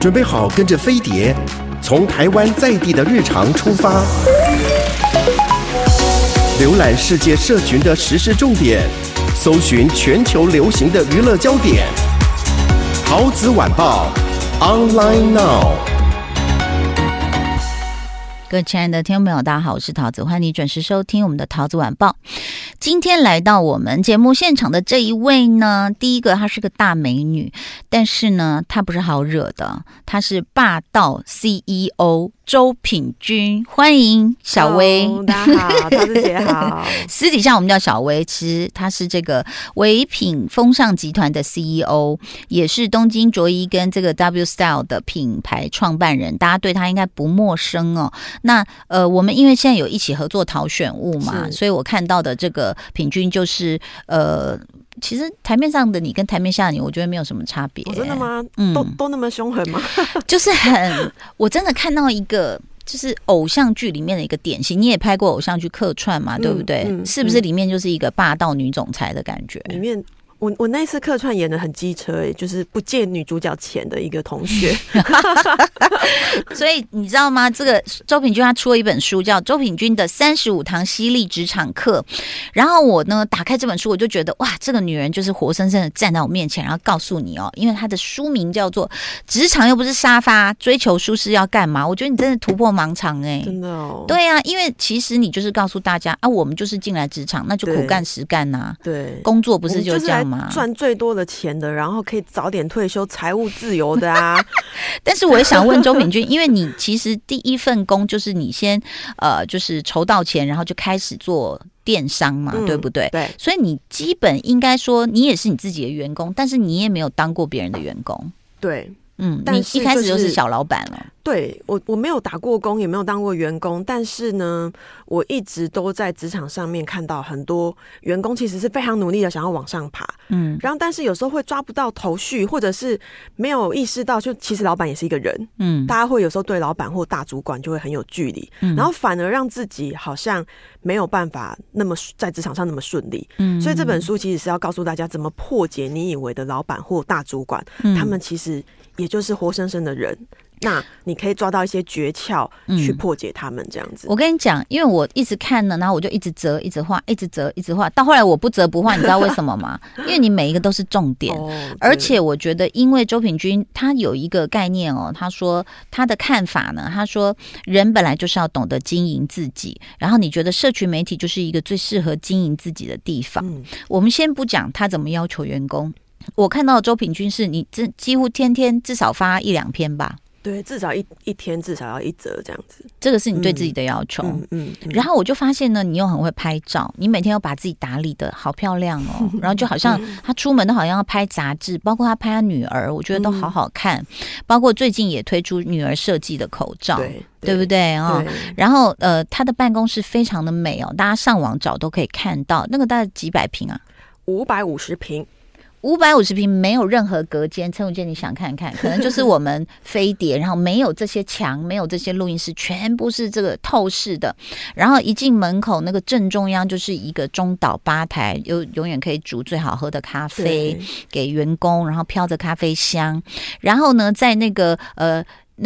准备好跟着飞碟，从台湾在地的日常出发，浏览世界社群的时事重点，搜寻全球流行的娱乐焦点。陶子晚报 Online Now。各位亲爱的听众朋友，大家好，我是陶子，欢迎你准时收听我们的陶子晚报。今天来到我们节目现场的这一位呢，第一个她是个大美女，但是呢她不是好惹的，她是霸道 CEO 周品均，欢迎小薇。大家好，陶子姐好。私底下我们叫小薇，其实她是这个唯品风尚集团的 CEO， 也是东京着衣跟这个 W Style 的品牌创办人，大家对她应该不陌生哦。那我们因为现在有一起合作淘选物嘛，所以我看到的这个品均就是其实台面上的你跟台面下的你，我觉得没有什么差别。真的吗？都那么凶狠吗？就是很，我真的看到一个就是偶像剧里面的一个典型。你也拍过偶像剧客串嘛，对不对？是不是里面就是一个霸道女总裁的感觉？里面。我那一次客串演的很机车欸，就是不借女主角钱的一个同学。所以你知道吗，这个周品均他出了一本书叫《周品均的35堂犀利职场课》，然后我呢打开这本书，我就觉得哇，这个女人就是活生生的站在我面前，然后告诉你哦，因为她的书名叫做《职场又不是沙发，追求舒适要干嘛》，我觉得你真的突破盲肠欸。真的哦。对啊，因为其实你就是告诉大家啊，我们就是进来职场那就苦干实干啊，对，工作不是就这样赚最多的钱的，然后可以早点退休，财务自由的啊。但是我也想问周品均，因为你其实第一份工就是你先就是筹到钱，然后就开始做电商嘛，对不对？对，所以你基本应该说你也是你自己的员工，但是你也没有当过别人的员工。对，但是你一开始就是小老板了。对，我没有打过工，也没有当过员工，但是呢，我一直都在职场上面看到很多员工其实是非常努力的想要往上爬，然后但是有时候会抓不到头绪，或者是没有意识到，就其实老板也是一个人，大家会有时候对老板或大主管就会很有距离，然后反而让自己好像没有办法那么在职场上那么顺利，所以这本书其实是要告诉大家怎么破解你以为的老板或大主管，他们其实也就是活生生的人。那你可以抓到一些诀窍去破解他们这样子。我跟你讲，因为我一直看呢，然后我就一直折，一直画，一直折，一直画，到后来我不折不画，你知道为什么吗？因为你每一个都是重点，而且我觉得，因为周品均他有一个概念哦，他说他的看法呢，他说人本来就是要懂得经营自己，然后你觉得社群媒体就是一个最适合经营自己的地方。我们先不讲他怎么要求员工，我看到周品均是你几乎天天至少发一两篇吧。对，至少一天至少要一折这样子，这个是你对自己的要求。然后我就发现呢，你又很会拍照，你每天要把自己打理的好漂亮哦，然后就好像他出门都好像要拍杂志，包括他拍他女儿，我觉得都好好看，包括最近也推出女儿设计的口罩。对不对啊？然后他的办公室非常的美哦，大家上网找都可以看到，那个大概几百平啊，550平。550平没有任何隔间，陈武健，你想看看，可能就是我们飞碟，然后没有这些墙，没有这些录音室，全部是这个透视的。然后一进门口，那个正中央就是一个中岛吧台，永远可以煮最好喝的咖啡给员工，然后飘着咖啡香。然后呢，在那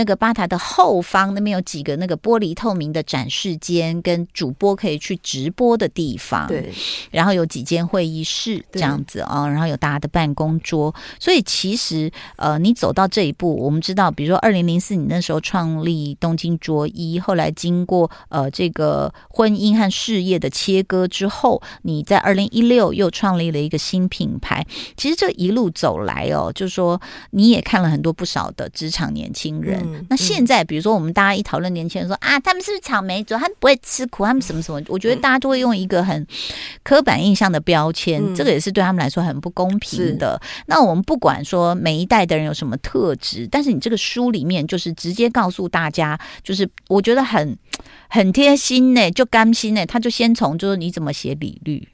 个吧台的后方那边有几个那个玻璃透明的展示间，跟主播可以去直播的地方。对，然后有几间会议室这样子啊，然后有大家的办公桌。所以其实你走到这一步，我们知道，比如说2004你那时候创立东京着衣，后来经过这个婚姻和事业的切割之后，你在2016又创立了一个新品牌。其实这一路走来哦，就是说你也看了很多不少的职场年轻人。那现在比如说我们大家一讨论年轻人说啊，他们是不是草莓族，他们不会吃苦，他们什么什么，我觉得大家都会用一个很刻板印象的标签，这个也是对他们来说很不公平的。那我们不管说每一代的人有什么特质，但是你这个书里面就是直接告诉大家，就是我觉得很贴心欸，就甘心欸，他就先从就是你怎么写履历，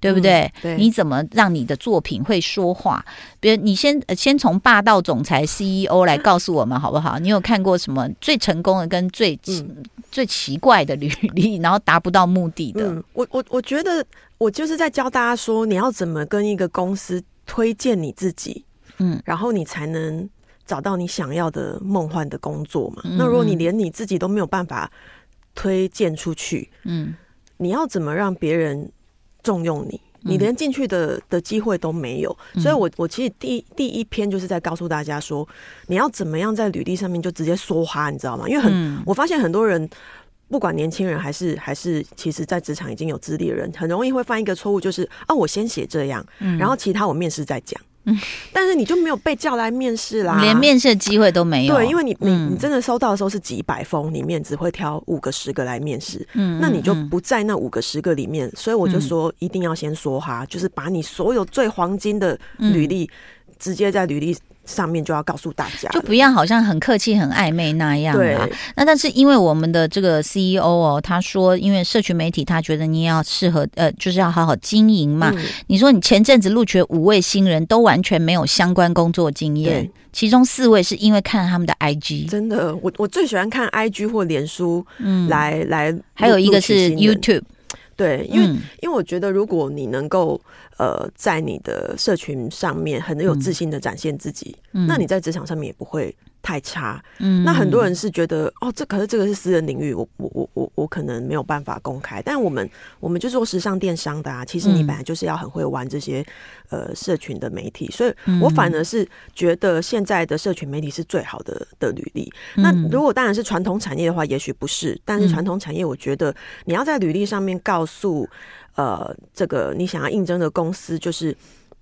对不对？对，你怎么让你的作品会说话？比如你先从霸道总裁 CEO 来告诉我们好不好？你有看过什么最成功的跟最奇怪的履历，然后达不到目的的？我觉得我就是在教大家说，你要怎么跟一个公司推荐你自己，然后你才能找到你想要的梦幻的工作嘛。那如果你连你自己都没有办法推荐出去，嗯，你要怎么让别人重用你？你连进去的机会都没有，所以我其实第一篇就是在告诉大家说，你要怎么样在履历上面就直接说话，你知道吗？因为我发现很多人，不管年轻人还是其实在职场已经有资历的人，很容易会犯一个错误，就是啊，我先写这样，然后其他我面试再讲。但是你就没有被叫来面试啦，连面试的机会都没有。对，因为你真的收到的时候是几百封，里面只会挑5个10个来面试，那你就不在那5个10个里面。所以我就说，一定要先说哈，就是把你所有最黄金的履历，直接在履历上面就要告诉大家，就不要好像很客气很暧昧那样啦。那但是因为我们的这个 CEO 哦，他说因为社群媒体他觉得你也要适合就是要好好经营嘛。你说你前阵子录取5位新人都完全没有相关工作经验，其中4位是因为看他们的 IG。 真的，我最喜欢看 IG 或脸书来还有一个是 YouTube。 对，因为我觉得如果你能够在你的社群上面很有自信的展现自己，那你在职场上面也不会太差。那很多人是觉得哦，可是这个是私人领域，我可能没有办法公开。但我们就做时尚电商的啊，其实你本来就是要很会玩这些社群的媒体，所以我反而是觉得现在的社群媒体是最好的履历。那如果当然是传统产业的话，也许不是，但是传统产业我觉得你要在履历上面告诉这个你想要应征的公司，就是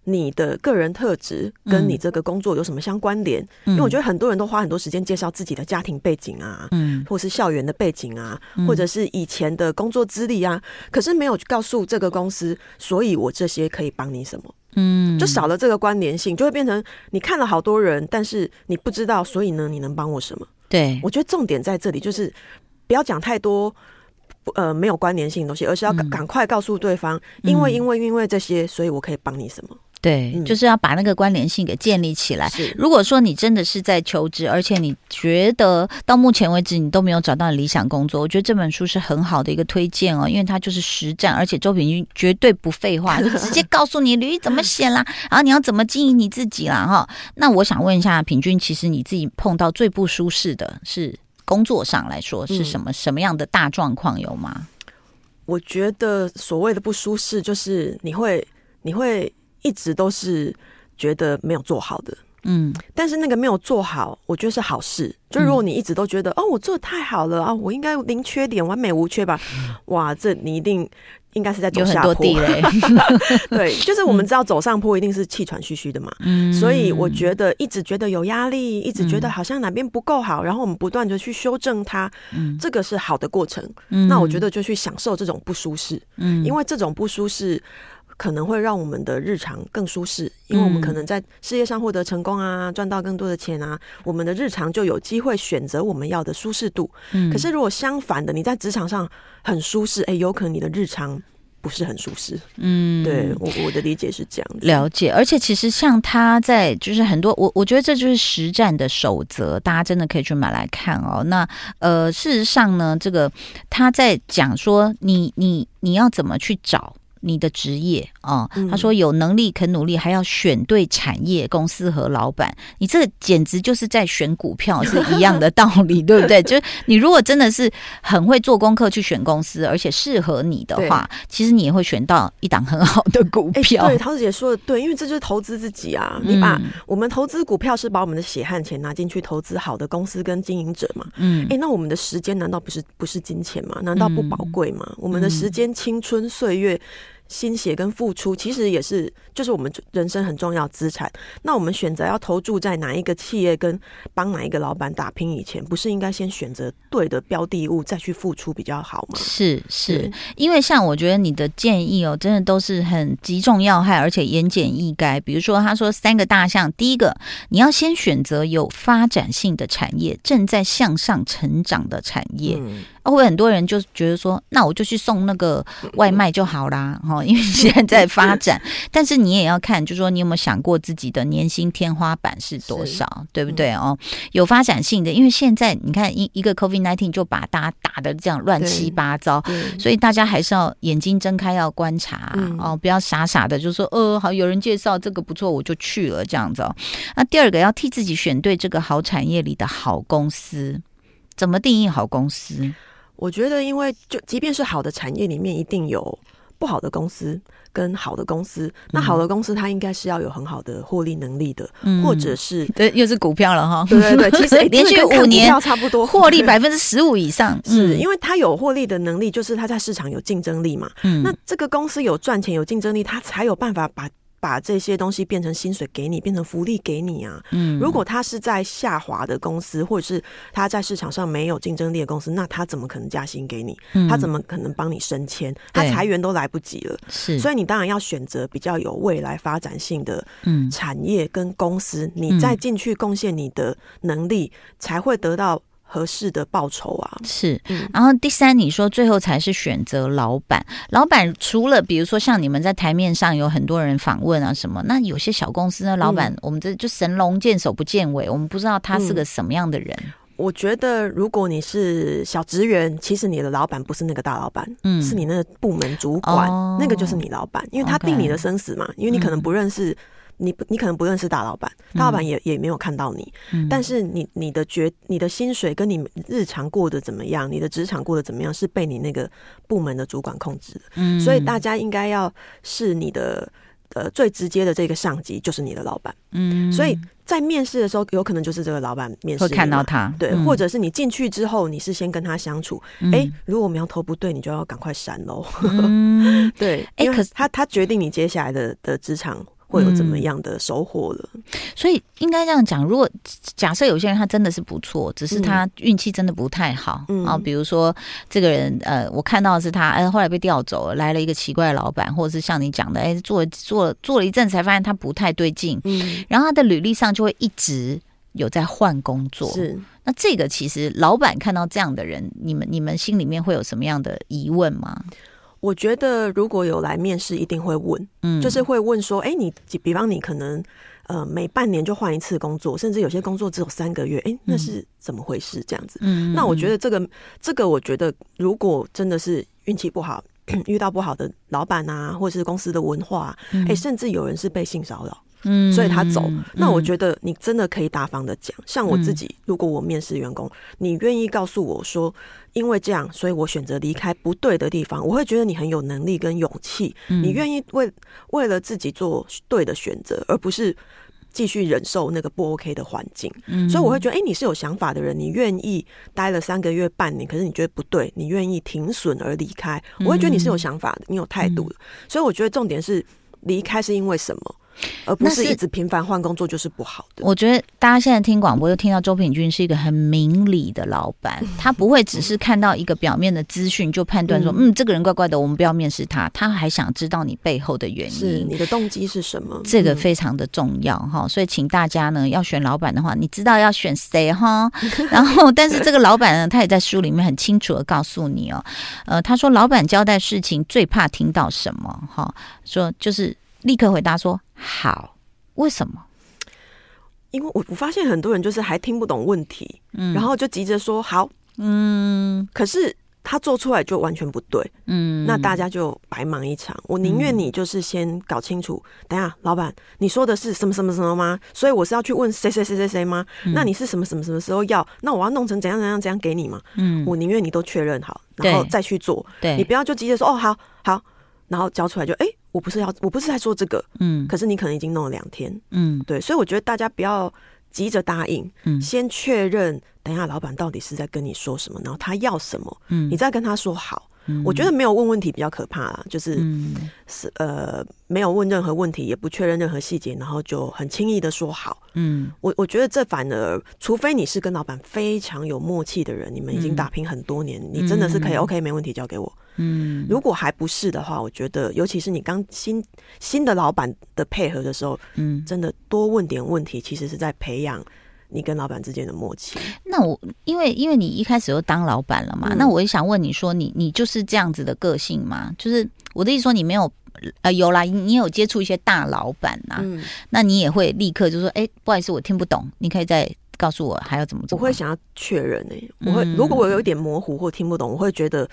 你的个人特质跟你这个工作有什么相关联。因为我觉得很多人都花很多时间介绍自己的家庭背景啊，或是校园的背景啊，或者是以前的工作资历啊，可是没有告诉这个公司，所以我这些可以帮你什么。就少了这个关联性，就会变成你看了好多人，但是你不知道，所以呢，你能帮我什么？对，我觉得重点在这里，就是不要讲太多没有关联性的东西，而是要赶快告诉对方，因为这些，所以我可以帮你什么。对，就是要把那个关联性给建立起来。如果说你真的是在求职，而且你觉得到目前为止你都没有找到理想工作，我觉得这本书是很好的一个推荐哦，因为它就是实战，而且周秉钧绝对不废话，就直接告诉你履历怎么写啦，然后你要怎么经营你自己啦哈。那我想问一下秉钧，其实你自己碰到最不舒适的是工作上来说是什么样的大状况有吗？我觉得所谓的不舒适，就是你会一直都是觉得没有做好的，但是那个没有做好，我觉得是好事。就如果你一直都觉得哦，我做得太好了啊，我应该零缺点，完美无缺吧，哇，这你一定应该是在走下坡，有很多地雷。对，就是我们知道走上坡一定是气喘吁吁的嘛，所以我觉得一直觉得有压力，一直觉得好像哪边不够好，然后我们不断的去修正它，这个是好的过程。那我觉得就去享受这种不舒适，因为这种不舒适可能会让我们的日常更舒适，因为我们可能在事业上获得成功啊，赚到更多的钱啊，我们的日常就有机会选择我们要的舒适度。可是如果相反的，你在职场上很舒适，有可能你的日常不是很舒适。对，我的理解是这样子。了解，而且其实像他在就是很多，我觉得这就是实战的守则，大家真的可以去买来看哦。那事实上呢，这个他在讲说你要怎么去找你的职业啊，他说有能力肯努力，还要选对产业、公司和老板。你这简直就是在选股票是一样的道理，对不对？就是你如果真的是很会做功课去选公司，而且适合你的话，其实你也会选到一档很好的股票。对，陶姐说的对，因为这就是投资自己啊。你把我们投资股票是把我们的血汗钱拿进去投资好的公司跟经营者嘛。那我们的时间难道不是金钱吗？难道不宝贵吗？我们的时间、青春岁月、心血跟付出，其实也是就是我们人生很重要的资产。那我们选择要投注在哪一个企业跟帮哪一个老板打拼以前，不是应该先选择对的标的物再去付出比较好吗？是，因为像我觉得你的建议哦，真的都是很击中要害，而且言简意赅。比如说他说3个大项，第一个你要先选择有发展性的产业，正在向上成长的产业。会很多人就觉得说，那我就去送那个外卖就好啦，因为现在在发展。但是你也要看，就是说你有没有想过自己的年薪天花板是多少，对不对哦？有发展性的，因为现在你看一个 COVID-19 就把大家打得这样乱七八糟，所以大家还是要眼睛睁开，要观察、哦，不要傻傻的就说好，有人介绍这个不错，我就去了这样子哦。那第二个要替自己选对这个好产业里的好公司，怎么定义好公司？我觉得，因为就即便是好的产业里面，一定有不好的公司跟好的公司。那好的公司，它应该是要有很好的获利能力的，或者是对，又是股票了哈。对对对，其实连续5年差不多获利15%以上，是因为它有获利的能力，就是它在市场有竞争力嘛。那这个公司有赚钱有竞争力，它才有办法把这些东西变成薪水给你，变成福利给你啊。如果他是在下滑的公司，或者是他在市场上没有竞争力的公司，那他怎么可能加薪给你？他怎么可能帮你升迁？他裁员都来不及了。所以你当然要选择比较有未来发展性的产业跟公司，你再进去贡献你的能力，才会得到合适的报酬啊。是，然后第三，你说最后才是选择老板。老板除了比如说像你们在台面上有很多人访问啊什么，那有些小公司的老板，我们这就神龙见首不见尾，我们不知道他是个什么样的人。我觉得如果你是小职员，其实你的老板不是那个大老板，是你那个部门主管，那个就是你老板，因为他定你的生死嘛。因为你可能不认识你可能不认识大老板，大老板也没有看到你，但是你的薪水跟你日常过得怎么样，你的职场过得怎么样，是被你那个部门的主管控制的。所以大家应该要是你的最直接的这个上级就是你的老板。所以在面试的时候，有可能就是这个老板面试会看到他，对，或者是你进去之后，你是先跟他相处，如果苗头不对，你就要赶快闪喽。对，因为他决定你接下来的职场会有怎么样的收获了。所以应该这样讲，如果假设有些人他真的是不错，只是他运气真的不太好，比如说这个人我看到的是他后来被调走了，来了一个奇怪的老板，或者是像你讲的做了一阵才发现他不太对劲，然后他的履历上就会一直有在换工作。是，那这个其实老板看到这样的人，你们心里面会有什么样的疑问吗？我觉得如果有来面试，一定会问，就是会问说，你比方你可能每半年就换一次工作，甚至有些工作只有3个月，那是怎么回事？这样子。那我觉得这个，我觉得如果真的是运气不好，遇到不好的老板啊，或者是公司的文化啊，甚至有人是被性骚扰，所以他走。那我觉得你真的可以大方的讲，像我自己，如果我面试员工，你愿意告诉我说，因为这样，所以我选择离开不对的地方，我会觉得你很有能力跟勇气，你愿意为了自己做对的选择，而不是继续忍受那个不 OK 的环境。所以我会觉得，你是有想法的人，你愿意待了3个月半年，可是你觉得不对，你愿意停损而离开，我会觉得你是有想法的，你有态度的。所以我觉得重点是离开是因为什么，而不是一直频繁换工作就是不好的。我觉得大家现在听广播就听到周品均是一个很明理的老板，他不会只是看到一个表面的资讯就判断说这个人怪怪的，我们不要面试他，他还想知道你背后的原因，是你的动机是什么，这个非常的重要。所以请大家呢，要选老板的话，你知道要选谁哈。然后但是这个老板呢，他也在书里面很清楚的告诉你哦，他说老板交代事情最怕听到什么说就是立刻回答说好，为什么？因为我发现很多人就是还听不懂问题，然后就急着说好，可是他做出来就完全不对，那大家就白忙一场。我宁愿你就是先搞清楚，等一下老板，你说的是什么什么什么吗？所以我是要去问谁谁谁谁谁吗？那你是什么什么什么时候要？那我要弄成怎样怎样怎样给你吗？我宁愿你都确认好，然后再去做。你不要就急着说哦好好，然后交出来就我不是在说这个，可是你可能已经弄了2天，对，所以我觉得大家不要急着答应，先确认，等一下老板到底是在跟你说什么，然后他要什么，你再跟他说好。我觉得没有问问题比较可怕啦，就是没有问任何问题，也不确认任何细节，然后就很轻易的说好。我觉得这反而，除非你是跟老板非常有默契的人，你们已经打拼很多年，你真的是可以 OK 没问题交给我。如果还不是的话，我觉得尤其是你刚新的老板的配合的时候，真的多问点问题，其实是在培养你跟老板之间的默契。那我因为你一开始就当老板了嘛，那我也想问你说，你就是这样子的个性吗？就是我的意思说，你没有有啦，你有接触一些大老板呐、啊嗯，那你也会立刻就说，哎，不好意思，我听不懂，你可以再告诉我还要怎么做。我会想要确认哎、欸，我会、如果我有一点模糊或听不懂，我会觉得，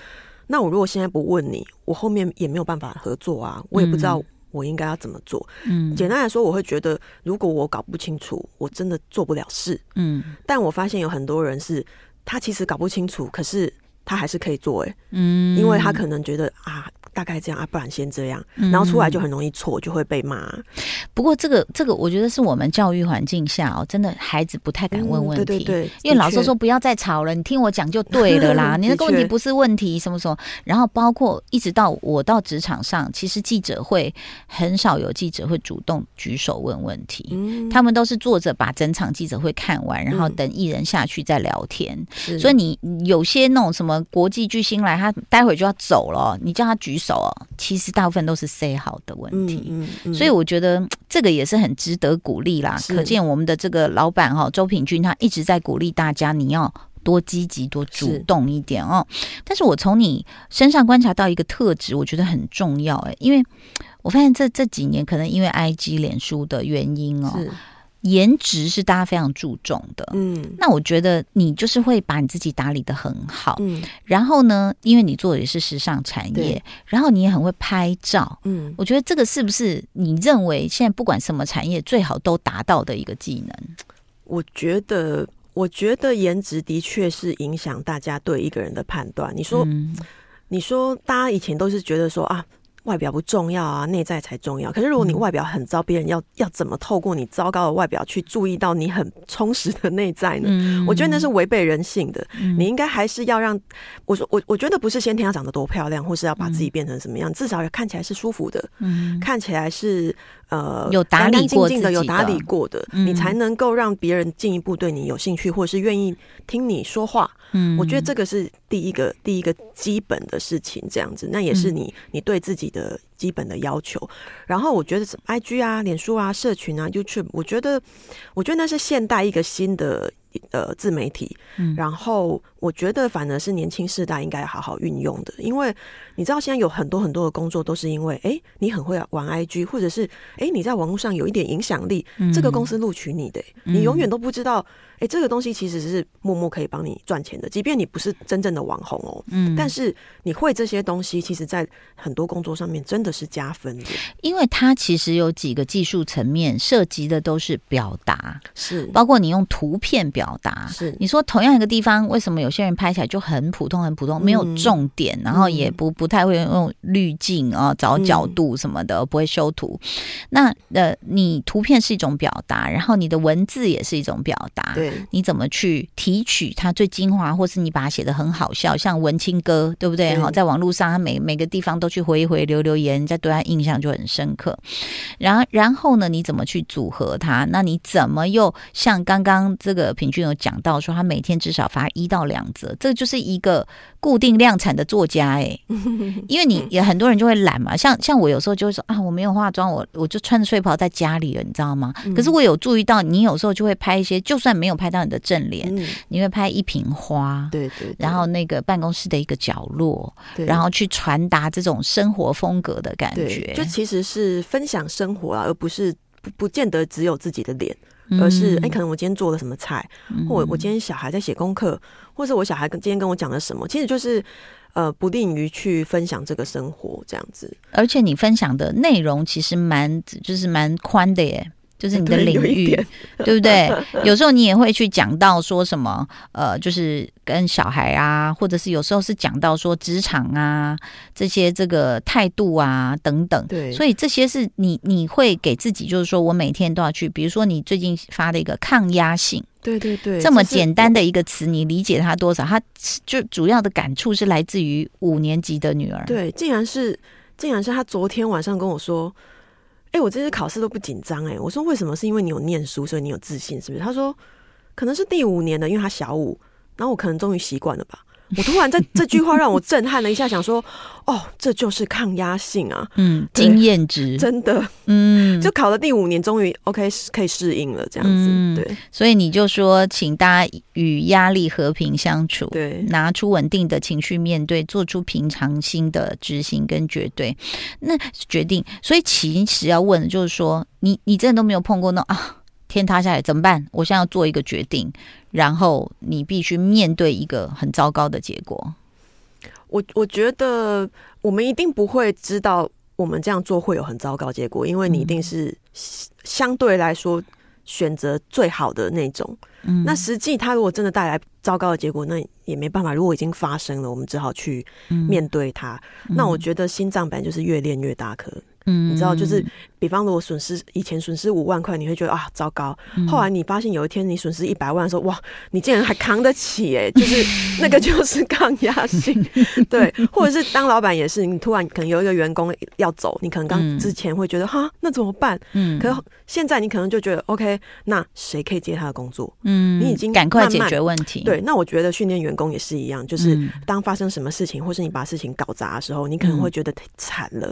那我如果现在不问你，我后面也没有办法合作啊，我也不知道。我应该要怎么做？嗯，简单来说，我会觉得，如果我搞不清楚，我真的做不了事。嗯，但我发现有很多人是，他其实搞不清楚，可是他还是可以做、欸。嗯，因为他可能觉得啊，大概这样啊，不然先这样，然后出来就很容易错，就会被骂。不过这个，我觉得是我们教育环境下哦，真的孩子不太敢问问题，对对对，因为老师说不要再吵了，你听我讲就对了啦，你那个问题不是问题，什么时候？然后包括一直到我到职场上，其实记者会很少有记者会主动举手问问题，他们都是坐着把整场记者会看完，然后等艺人下去再聊天。所以你有些那种什么国际巨星来，他待会就要走了，你叫他举手。其实大部分都是 say 好的问题，所以我觉得这个也是很值得鼓励啦。可见我们的这个老板周品均他一直在鼓励大家，你要多积极、多主动一点哦。但是我从你身上观察到一个特质，我觉得很重要、欸、因为我发现这几年可能因为 IG、脸书的原因哦。颜值是大家非常注重的，那我觉得你就是会把你自己打理得很好，然后呢，因为你做的也是时尚产业，然后你也很会拍照，我觉得这个是不是你认为现在不管什么产业最好都达到的一个技能？我觉得颜值的确是影响大家对一个人的判断。你说大家以前都是觉得说啊，外表不重要啊，内在才重要。可是如果你外表很糟，别人要怎么透过你糟糕的外表去注意到你很充实的内在呢？我觉得那是违背人性的。你应该还是要让我觉得不是先天要长得多漂亮，或是要把自己变成什么样，至少看起来是舒服的，看起来是有打理过自己的，有打理过的，你才能够让别人进一步对你有兴趣，或是愿意听你说话。我觉得这个是第一个基本的事情，这样子，那也是你对自己的基本的要求。然后我觉得 IG 啊、脸书啊、社群啊、YouTube， 我觉得那是现代一个新的自媒体，然后我觉得反而是年轻世代应该好好运用的，因为你知道现在有很多很多的工作都是因为你很会玩 IG， 或者是你在网络上有一点影响力，这个公司录取你的，你永远都不知道这个东西其实是默默可以帮你赚钱的，即便你不是真正的网红哦，但是你会这些东西，其实在很多工作上面真的是加分的，因为它其实有几个技术层面涉及的都是表达，是包括你用图片表达是你说同样一个地方，为什么有些人拍起来就很普通很普通，没有重点，然后也不太会用滤镜啊、找角度什么的，不会修图。那你图片是一种表达，然后你的文字也是一种表达，对，你怎么去提取它最精华，或是你把它写得很好笑，像文青哥，对不对？在网络上，他每个地方都去回一回留言，人家对他印象就很深刻。然后呢，你怎么去组合它？那你怎么又像刚刚这个品均有讲到说他每天至少发1到2则，这就是一个固定量产的作家因为你也很多人就会懒嘛，像我有时候就会说啊，我没有化妆，我就穿着睡袍在家里了，你知道吗？可是我有注意到你有时候就会拍一些，就算没有拍到你的正脸，你会拍一瓶花，对对对，然后那个办公室的一个角落，然后去传达这种生活风格的感觉，就其实是分享生活而不是不见得只有自己的脸，而是可能我今天做了什么菜，或我今天小孩在写功课，或是我小孩今天跟我讲了什么，其实就是不吝于去分享这个生活这样子。而且你分享的内容其实蛮宽的耶，就是你的领域， 对不对？有时候你也会去讲到说什么就是跟小孩啊，或者是有时候是讲到说职场啊，这些这个态度啊等等。对，所以这些是你会给自己，就是说我每天都要去，比如说你最近发的一个抗压性。对对对，这么简单的一个词，你理解它多少？它就主要的感触是来自于5年级的女儿。对，竟然是她昨天晚上跟我说。我这次考试都不紧张我说为什么？是因为你有念书，所以你有自信，是不是？他说可能是第5年的，因为他小5，然后我可能终于习惯了吧。我突然在这句话让我震撼了一下，想说哦，这就是抗压性啊，嗯，经验值，真的，嗯，就考了第5年，终于 OK 可以适应了这样子，对，所以你就说，请大家与压力和平相处，对，拿出稳定的情绪面对，做出平常心的执行跟绝对那决定。所以其实要问的就是说，你真的都没有碰过那种啊，天塌下来怎么办？我现在要做一个决定，然后你必须面对一个很糟糕的结果。我觉得我们一定不会知道我们这样做会有很糟糕结果，因为你一定是相对来说选择最好的那种。那实际它如果真的带来糟糕的结果，那也没办法，如果已经发生了，我们只好去面对它。那我觉得心脏本来就是越练越大颗。你知道，就是比方如果以前损失5万块，你会觉得啊糟糕，后来你发现有一天你损失100万的时候，哇，你竟然还扛得起耶，就是那个就是抗压性。对，或者是当老板也是，你突然可能有一个员工要走，你可能刚之前会觉得哈那怎么办，可是现在你可能就觉得 OK， 那谁可以接他的工作，你已经赶快解决问题。对，那我觉得训练员工也是一样，就是当发生什么事情或是你把事情搞砸的时候，你可能会觉得惨了，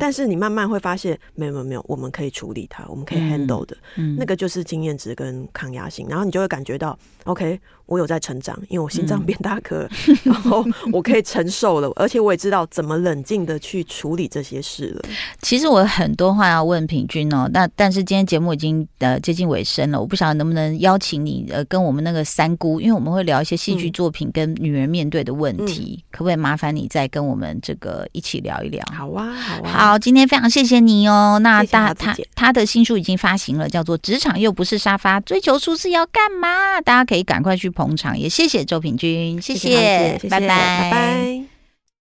但是你慢慢会发现，没有，我们可以处理它，我们可以 handle 的，那个就是经验值跟抗压性。然后你就会感觉到 ，OK， 我有在成长，因为我心脏变大颗了，然后我可以承受了，而且我也知道怎么冷静的去处理这些事了。其实我很多话要问平均哦，但是今天节目已经接近尾声了，我不晓得能不能邀请你跟我们那个三姑，因为我们会聊一些戏剧作品跟女人面对的问题，可不可以麻烦你再跟我们这个一起聊一聊？好啊，好啊，好，今天非常。谢谢你哦，那他的新书已经发行了，叫做《职场又不是沙发，追求舒适要干嘛》，大家可以赶快去捧场。也谢谢周品均，谢谢，拜拜，拜拜。